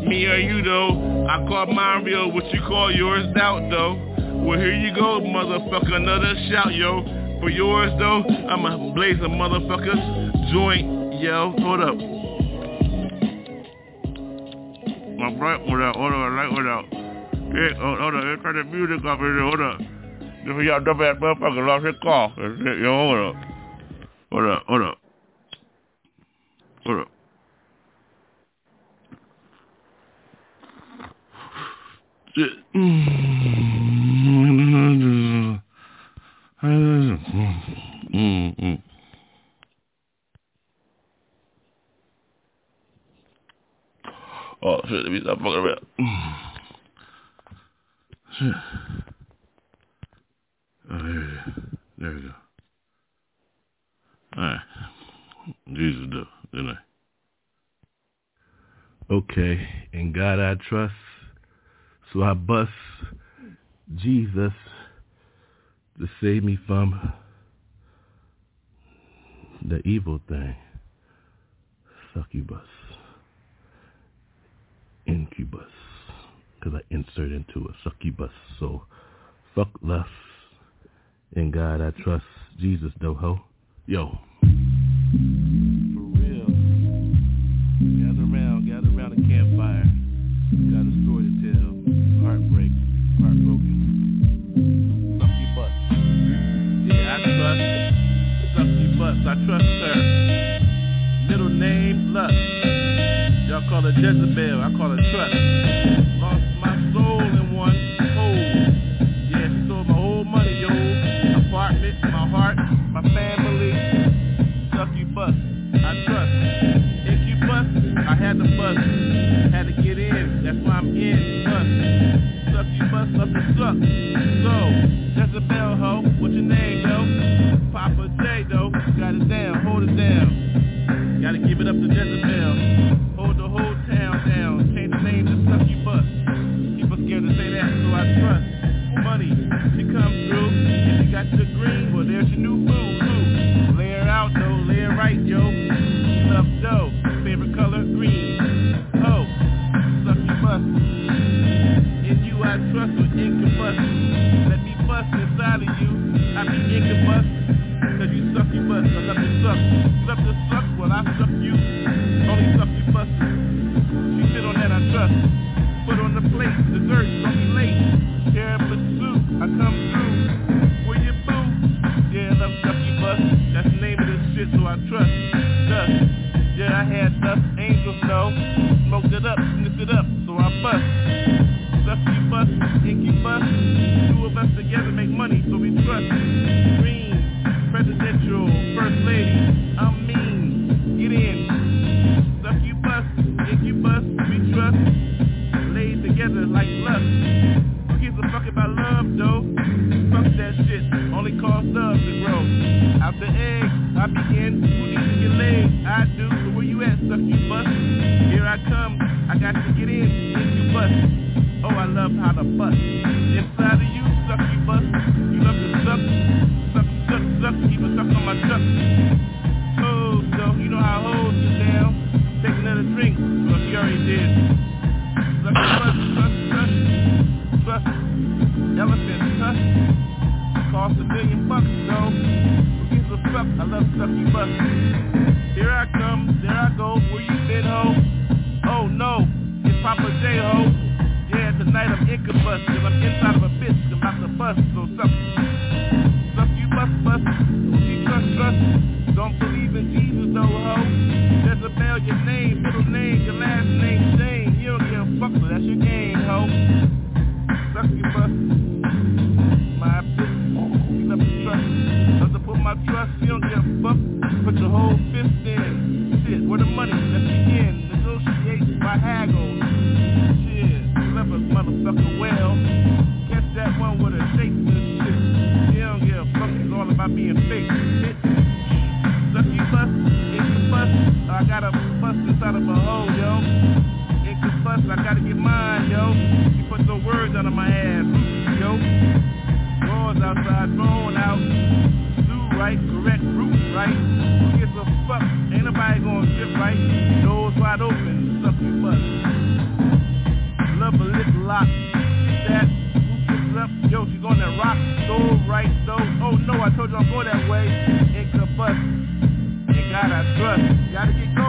me or you, though. I call mine real. What you call yours doubt, though. Well, here you go, motherfucker. Another shout, yo. For yours, though, I'ma blaze a motherfucker's joint, yo. Hold up. My right one out, hold on, right one out. Yeah, hold, hold on, let's turn the music up in here, hold up. This y'all dumbass motherfucker lost his car. Yo, hold up. Hold up, hold up. Hold up. Shit. Mm-hmm. Mm-hmm. Oh shit, let me stop fucking around. Shit. Oh, there it is. There we go. Alright. Jesus, though, didn't I? Okay. In God I trust. So I bust Jesus to save me from the evil thing. Succubus. Incubus, because I insert into a succubus. So, fuck lust. In God I trust. Jesus, though, ho. Yo. For real. Gather around, gather around a campfire. Got a story to tell. Heartbreak, heartbreak. lust, I trust her. Middle name, lust. Y'all call it Jezebel, I call it trust. Lost my soul in one hole. Yeah, she stole my whole money, yo. Apartment, my heart, my family. Stuff you bust, I trust. If you bust, I had to bust. Had to get in, that's why I'm in, bust. Stuff you bust up and suck. So, Jezebel, ho, what's your name, though? Papa J, though, got it down, hold it down. Gotta give it up to Jezebel. Hold the whole town down. Change the name to stuff you bust. People scared to say that, so I trust. Money, she comes through. If you got your green, well, there's your new boo, too. Lay her out, though, lay her right, yo. She loves dough. Favorite color, green. Ho, stuff you bust. I trust with incubus. Let me bust inside of you. I be incubus. Cause you suck, you bust. I love to suck. Love to suck, well I suck you. Only suck you bust. You sit on that, I trust. Put on the plate, dessert, don't be late. Care but soup, I come through. Where you boo? Yeah, love suck you bust. That's the name of this shit, so I trust. Dust. Yeah, I had dust. Angels know. Smoked it up, sniffed it up, so I bust. Stuff you bust, ink you bust. Two of us together make money, so we trust. Green, presidential, first lady, I'm mean, get in. Stuff you bust, ink you bust, we trust. Laid together like lust. Who gives a fuck about love, though? Fuck that shit, only cause love to grow. Out the egg, I begin. Who needs to get laid? I do, so where you at, stuff you bust? Here I come, I got to get in, ink you bust. Oh, I love how to bust. Inside of you, suck you bust. You love to suck. Suck, suck, suck. Keep a suck on my duck. Hoes, though. You know how hoes get down. Take another drink. Well, she already did. Suck, suck, suck, suck. Suck. Elephant, suck. Cost a million bucks, though. Who gives a suck? I love suck you bust. Here I come. There I go. Where you been, ho? Oh, no. It's Papa J, ho. Yeah, tonight I'm incubus, cause I'm inside of a bitch, cause I'm the bus, so suck. Suck you must bust, who you trust, trust. Don't believe in Jesus, though, ho. Jezebel, your name, middle name, your last name, Shane. You don't give a fuck, so that's your game, ho. Suck you bust. My bitch, you love to trust. Love to put my trust, you don't give a fuck. Put your whole fist in. Shit, where the money, let's begin. Negotiate by haggle. Motherfucker, well, catch that one with a shake to the shit. She don't give a fuck, it's all about being fake, bitch. Suck you bust, ink you bust. I gotta bust inside of a hole, yo. Ink you bust, I gotta get mine, yo. You put some words out of my ass, yo. Drawers outside, thrown out. Do right, correct, root right. Who gives a fuck? Ain't nobody gonna get right. Doors wide open, suck you bust. Love a little lock. That who picks up? Yo, she's on that rock. So right, so oh no, I told you I'm going that way. Ain't gonna bust. Ain't gotta trust. Gotta get go.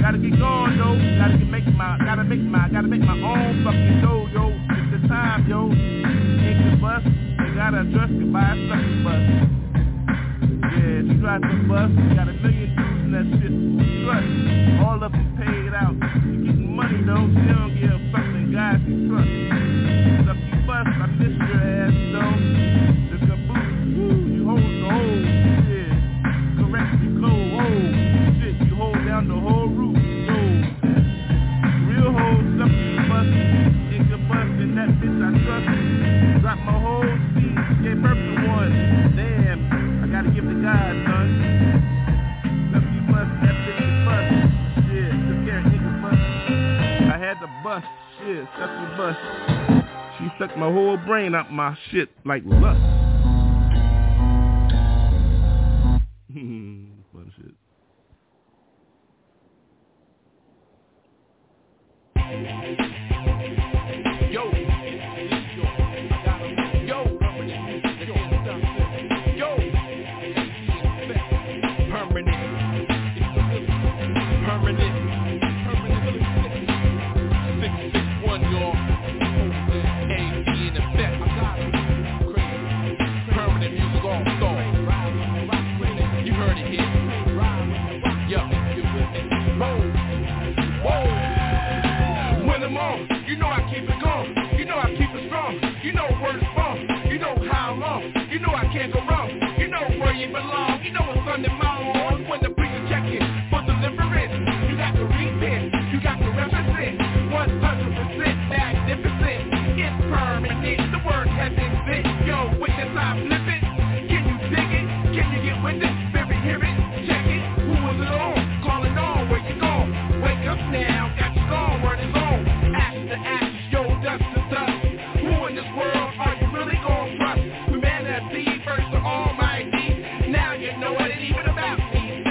Gotta get gone, yo. Gotta get make my. Gotta make my. Gotta make my own fucking dough, yo. It's the time, yo. Ain't gonna bust. Ain't gotta trust. Goodbye, sucky bust. Yeah, she drives the bus. Got a million dudes in that shit. Trust. All of them paid out. She getting money though. She don't give a fuck. Guys, you trust. Suck you bust, I miss your ass, though. The caboose, woo, you hold the whole shit. Correct, you go, oh, shit, you hold down the whole roof, yo. Real hoes, suck you bust. Take a bust, and that bitch I trust. Drop my whole seat, gave birth to one. Damn, I gotta give the guys, son. Suck you bust, that bitch you bust. Yeah, took care of nigga bust. I had to bust. Yeah, suck your bust. She sucked my whole brain out my shit like lust. Fun shit. Yo, yo, yo, permanent, permanent. One, y'all. Hey, be in effect. I got it. Crazy. he belongs. You know it's Sunday morning when the preacher check in for deliverance. You got to repent. You got to represent. one hundred percent magnificent. It's permanent. The word has been sent. Yo, witness, I flip it. Can you dig it? Can you get with it? Baby, hear it. Check it. Who was it on? Call it on. Where you go? Wake up now. Got you gone. Word is on. Ash to ash. Yo, dust to dust. Who in this world are you really gonna trust? The man that sees first to Almighty. Now you know what it even about. D C.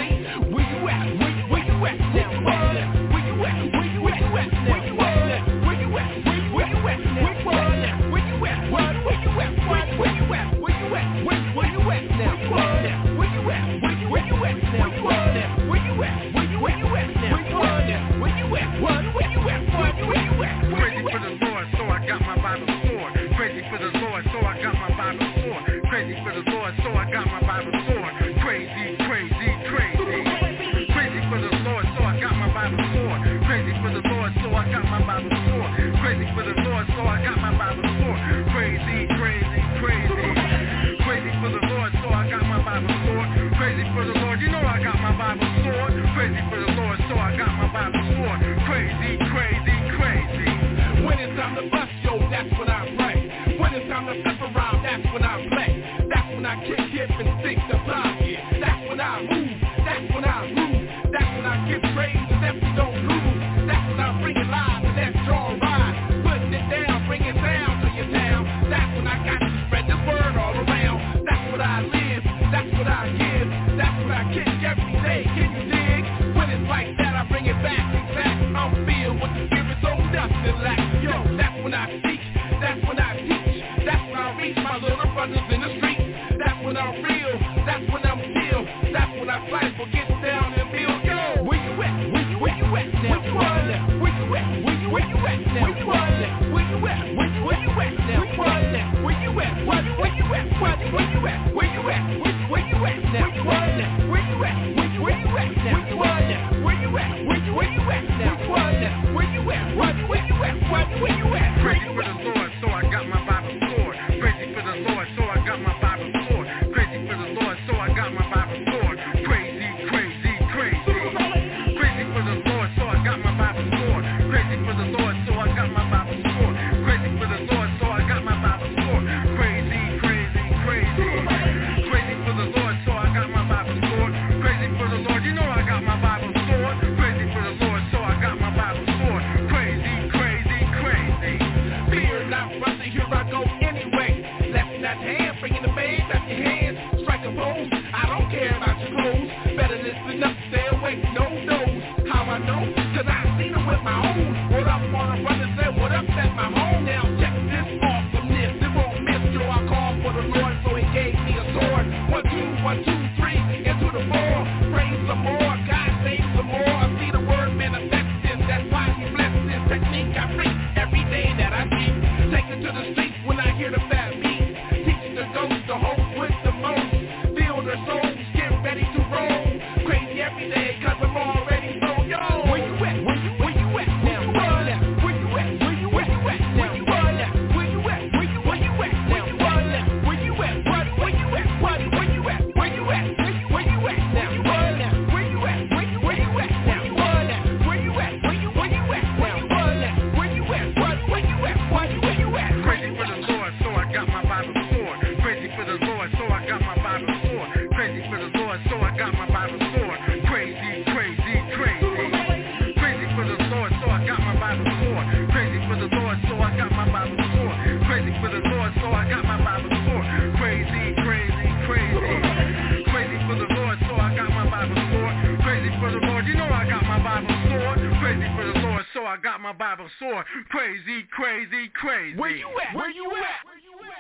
Where you at? Where you, where you at? Now where you at?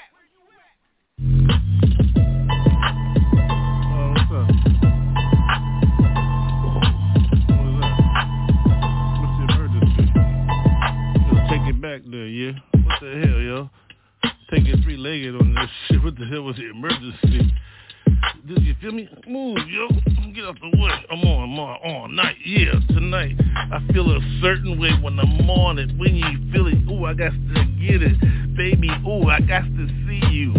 Where you at? Where you at? Where you at? you feel me? Move, yo, get out the way. I'm on, I'm on, all night, yeah, tonight. I feel a certain way when I'm on it. When you feel it, ooh, I got to get it. Baby, ooh, I got to see you.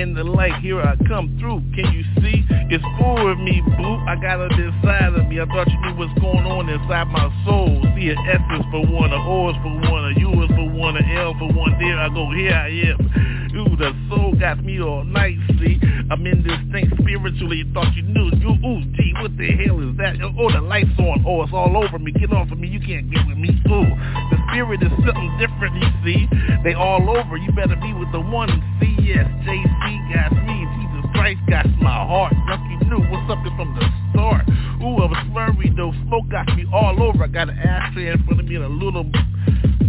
In the light, here I come through. Can you see? It's full of me, boo. I got it inside of me. I thought you knew what's going on inside my soul. See an essence for one, an oars for one, a yours for one, an L for one. There I go, here I am. Ooh, the soul got me all night, see? I'm in this thing spiritually, thought you knew. Ooh, ooh, gee, what the hell is that? Oh, the light's on. Oh, it's all over me. Get off of me. You can't get with me. Ooh, the spirit is something different, you see? They all over. You better be with the one. See, yes, J C got me. Jesus Christ got my heart. Lucky knew what's up is from the start. Ooh, I'm slurry, though. Smoke got me all over. I got an ashtray in front of me and a little...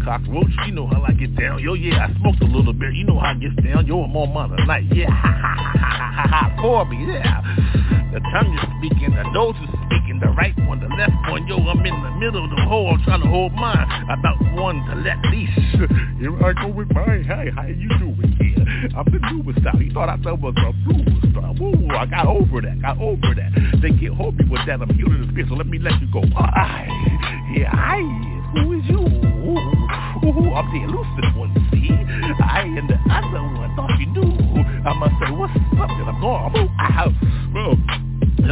cockroach, you know how I get down. Yo, yeah, I smoked a little bit. You know how I get down. Yo, I'm on mine tonight. Yeah, ha, ha, ha, ha, ha, ha, for me, yeah. The tongue is speaking, the nose is speaking, the right one, the left one. Yo, I'm in the middle of the hole. I'm trying to hold mine. About one to let leash. Here I go with mine. Hey, how you doing here? Yeah. I'm the newest style. You thought I thought was a bluest style. Woo, I got over that. Got over that. They can't hold me with that. I'm healing the spirit, so let me let you go. I, yeah, I is. Who is you? Ooh, I'm the elusive one, see? I am the other one, thought you knew. I must say, what's up? And I'm going, ooh, ah, well,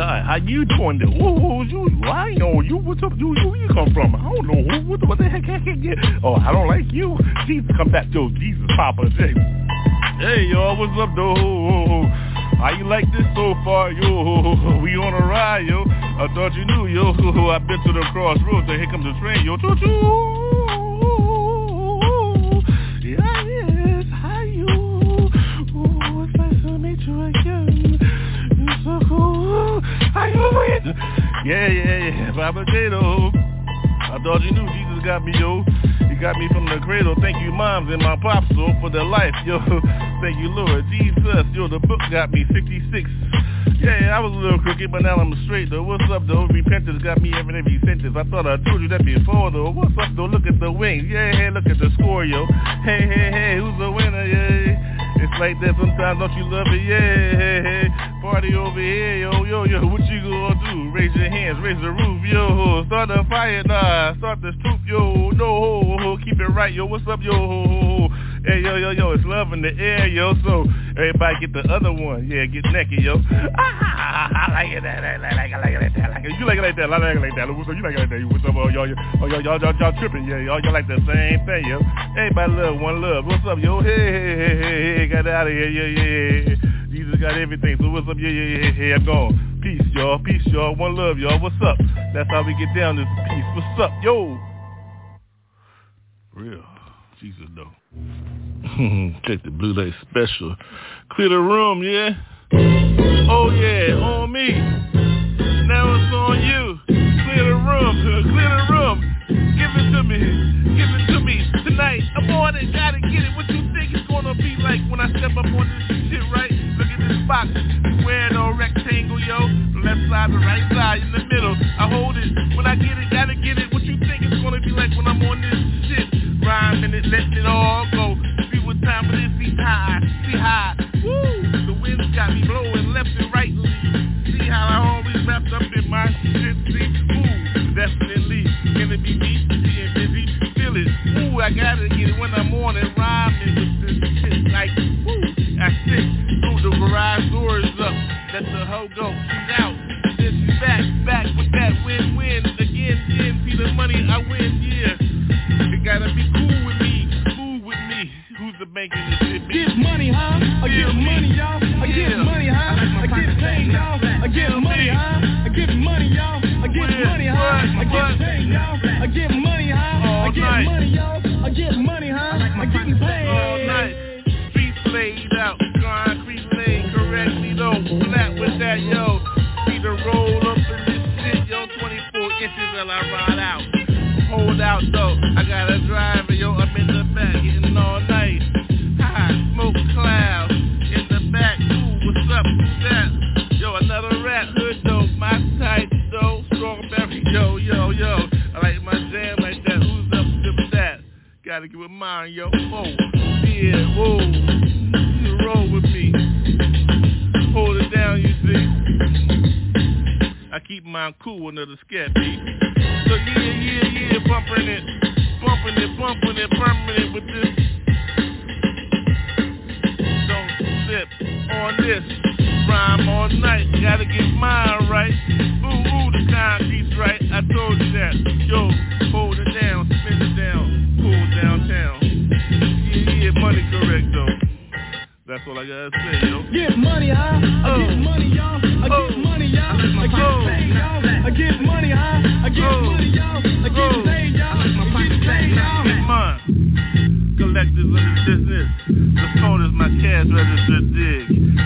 uh, how you doing there? Ooh, you, I know you, what's up, you, where you come from? I don't know, what, what the heck, I can't get, oh, I don't like you. Jesus, come back, yo, Jesus, Papa, Jay. Hey, y'all, what's up, though? How you like this so far, yo? We on a ride, yo. I thought you knew, yo. I've been to the crossroads, so here comes the train, yo, choo-choo. Yeah, yeah, yeah, Papa Tato. I thought you knew Jesus got me, yo. He got me from the cradle. Thank you, moms and my pops, yo, for their life, yo. Thank you, Lord. Jesus, yo, the book got me, sixty-six. Yeah, I was a little crooked, but now I'm straight, though. What's up, though? Repentance got me every every sentence. I thought I told you that before, though. What's up, though? Look at the wings. Yeah, hey, look at the score, yo. Hey, hey, hey, who's the winner, yeah? It's like that sometimes, don't you love it? Yeah, hey, hey, party over here, yo, yo, yo, what you gonna do? Raise your hands, raise the roof, yo, start a fire, nah, start this troop, yo, no, ho, ho, keep it right, yo, what's up, yo, ho, ho, ho, hey, yo, yo, yo, it's love in the air, yo, so everybody get the other one, yeah, get naked, yo, ah, I like it, I like it, I like it, I like it, you like it like that, I like it like that, what's up, you like it like that, what's up, oh, y'all, oh, y'all, y'all, y'all, y'all tripping, yeah, y'all, y'all like the same thing, yo, everybody love, one love, what's up, yo, hey, hey, hey, hey, hey, got out of here, yeah, yeah, yeah, Jesus got everything, so what's up, yeah, yeah, yeah, yeah, I'm gone, peace, y'all, peace, y'all, one love, y'all, what's up, that's how we get down, this peace, what's up, yo, real, Jesus, though, check the Blue Light Special, clear the room, yeah, oh, yeah, on me, now it's on you, clear the room, clear the room, give it to me, give it to me, tonight, I'm on it, gotta get it, what you think it's gonna be like when I step up on this shit, right? Look at this box, beware no rectangle, yo, the left side, the right side, in the middle, I hold it, when I get it, gotta get it, what you think it's gonna be like when I'm on this shit, rhyming it, letting it all go, see what time it is, see high, see high, woo, the wind's got me blowing left and right, see how I always wrapped up in my shit, see, ooh, definitely, gonna be me, being busy, feel it, ooh, I gotta get it when I'm on it, rhyming with this shit, like, woo, I sit through the garage doors up, let the hoe go, she's out, then she's back, back with that win-win, again, then see the money, I win, yeah, it gotta be cool with me, cool with me, who's the bank in this shit, bitch? Get money, huh? I get money, y'all, I get money, huh? I get paid, y'all, I get money, huh? I get money, y'all, I get money, huh? I get paid, y'all, I get money, huh? I get money, y'all, I get money, huh? I get paid all night. Laid out, concrete laid correctly though, flat with that yo, see the roll up in this shit yo, twenty-four inches till I ride out, hold out though, I got a driver yo, I'm in the back, getting all night, high smoke clouds, in the back, ooh, what's up, who's that, yo, another rat, hood though, my type though, strawberry yo, yo, yo, I like my jam like that, who's up with that, gotta give it mine yo, whoa, yeah, whoa, roll with me, hold it down, you see, keep mine cool another scat beat. So yeah, yeah, yeah, bumping it, bumping it, bumping it, bumping it with this. Don't slip on this. Rhyme all night, gotta get mine right. Ooh, ooh, the time beats right. I told you that. Yo, hold it down, spin it down, cool downtown. Yeah, yeah, money correct though. That's all I gotta say, yo. Give money, huh? I give money, y'all. I give money, y'all. I get paid, y'all. I give money, huh? I give money, y'all. I get paid, y'all. I get paid, y'all. It's mine. Collectors in the business. The phone is my cash register dig.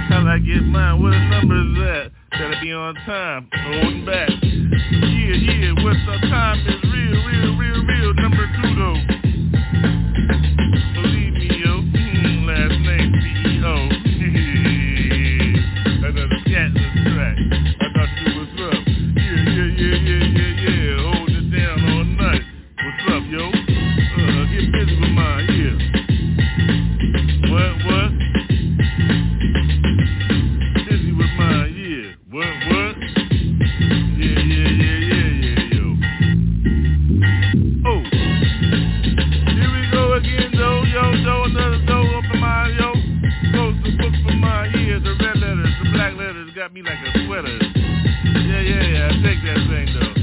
How I get mine? What a number is that? Gotta be on time. Holding back. Yeah, yeah. What's up? Time is real, real, real, real. Number two, though. Believe me, yo. Hmm, last name. Oh, another cat in the track. I thought you was up. Yeah, yeah, yeah, yeah, yeah, yeah. Hold it down all night. What's up, yo? Uh, get busy with mine, yeah. What, what? Busy with mine, yeah. What, what? Yeah, yeah, yeah, yeah, yeah, yo. Oh, here we go again, though, yo, yo, another door open mine, yo. The book from my ears, the red letters, the black letters got me like a sweater. Yeah, yeah, yeah, I take that thing though.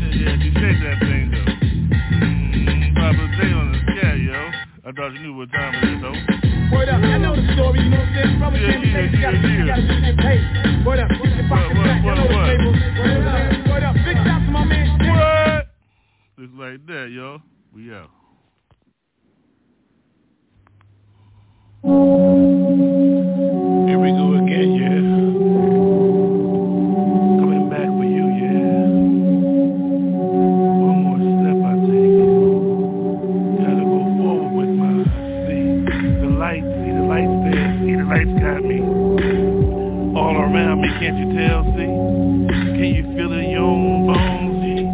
Yeah, yeah, you take that thing though. Mm, Papa J on the sky, yo. I thought you knew what time it is though. Word up, I know the story, you know what I'm saying? Brother Jimmy, yeah, yeah, yeah, yeah, you gotta get that paid. Word up, you can box the track, you know the label. Word up, word up, big shout to my man. What? It's like that, yo. We out. Here we go again, yeah. Coming back with you, yeah. One more step I take. Gotta go forward with mine. See, the lights, see the lights there. See the lights got me. All around me, can't you tell, see? Can you feel it in your own bones, see?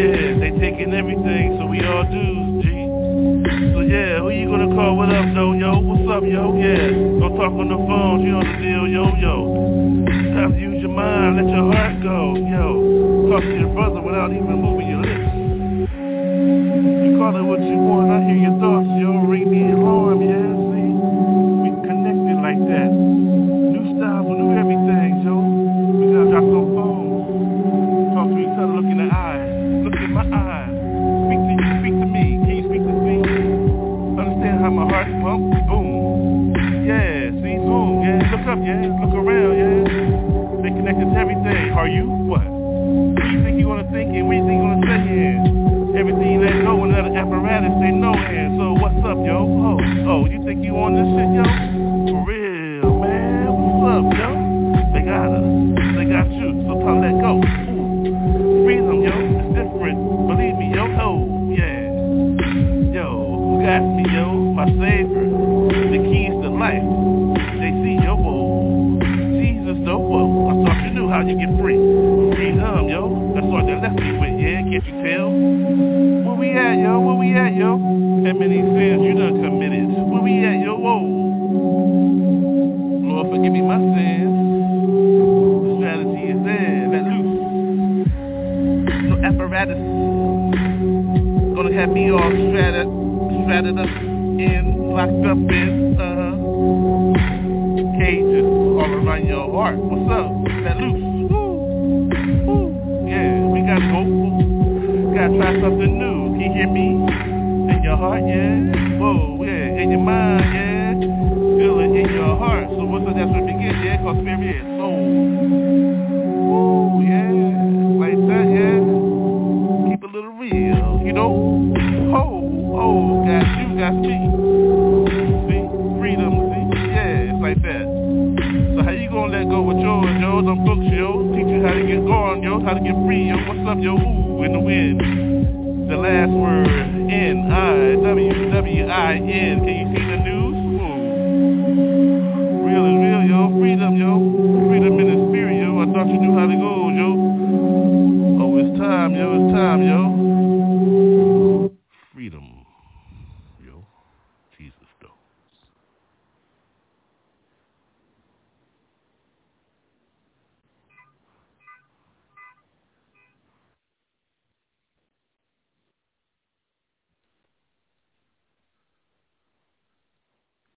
Yeah, they taking everything, so we all do, see? So yeah, who you gonna call? What up, though, yo? What's up, yo? Yeah, don't talk on the phone. You know the deal, yo, yo. Time to use your mind, let your heart go, yo. Talk to your brother without even moving your lips. You call it what you want. I hear your thoughts, yo. Ring the alarm, yeah. See, we connected like that. New style, new everything, yo. We gotta drop those phones. Talk to each other, look in the eyes. Look in my eyes. Speak to you, speak to me. Can you speak to me? Understand how my heart pumps? Boom. Yeah, see, boom. Yeah, look up, yeah. Look around, yeah. They connected to everything. Are you? What? What do you think you want to think in? What do you think you want to say in? Everything they know, another apparatus they know in. So what's up, yo? Oh, oh, you think you on this shit, yo? For real, man. What's up, yo? They got us. They got you. So time to let go. Ooh. Freeze them, yo. It's different. Believe me, yo. Oh, yeah. Yo, who got me, yo? My savior, the keys to life. They see yo, whoa. Jesus, though, whoa. I thought you knew how you get free. Free them, yo. That's all they left me with, yeah. Can't you tell? Where we at, yo? Where we at, yo? How many sins you done committed? Where we at, yo? Whoa. Lord, forgive me my sins. The strategy is there. Let loose. No apparatus. Gonna have me all stratted, stratted up in, locked up in, uh, cages all around your heart. What's up? Let loose. Woo. Woo. Yeah, we gotta go. We gotta try something new. Can you hear me? In your heart, yeah. Whoa, yeah. In your mind, yeah. Feel it in your heart. So what's up? That's where it begins, yeah. Cause spirit is soul. Woo, yeah. Like that, yeah. A little real, you know. Oh, oh, got you, got me. See, freedom, see, yeah, it's like that. So how you gonna let go with yours, yo? Them books, yo, teach you how to get gone, yo, how to get free, yo. What's up, yo? Ooh, in the wind. The last word, N I W W I N. Can you see the new?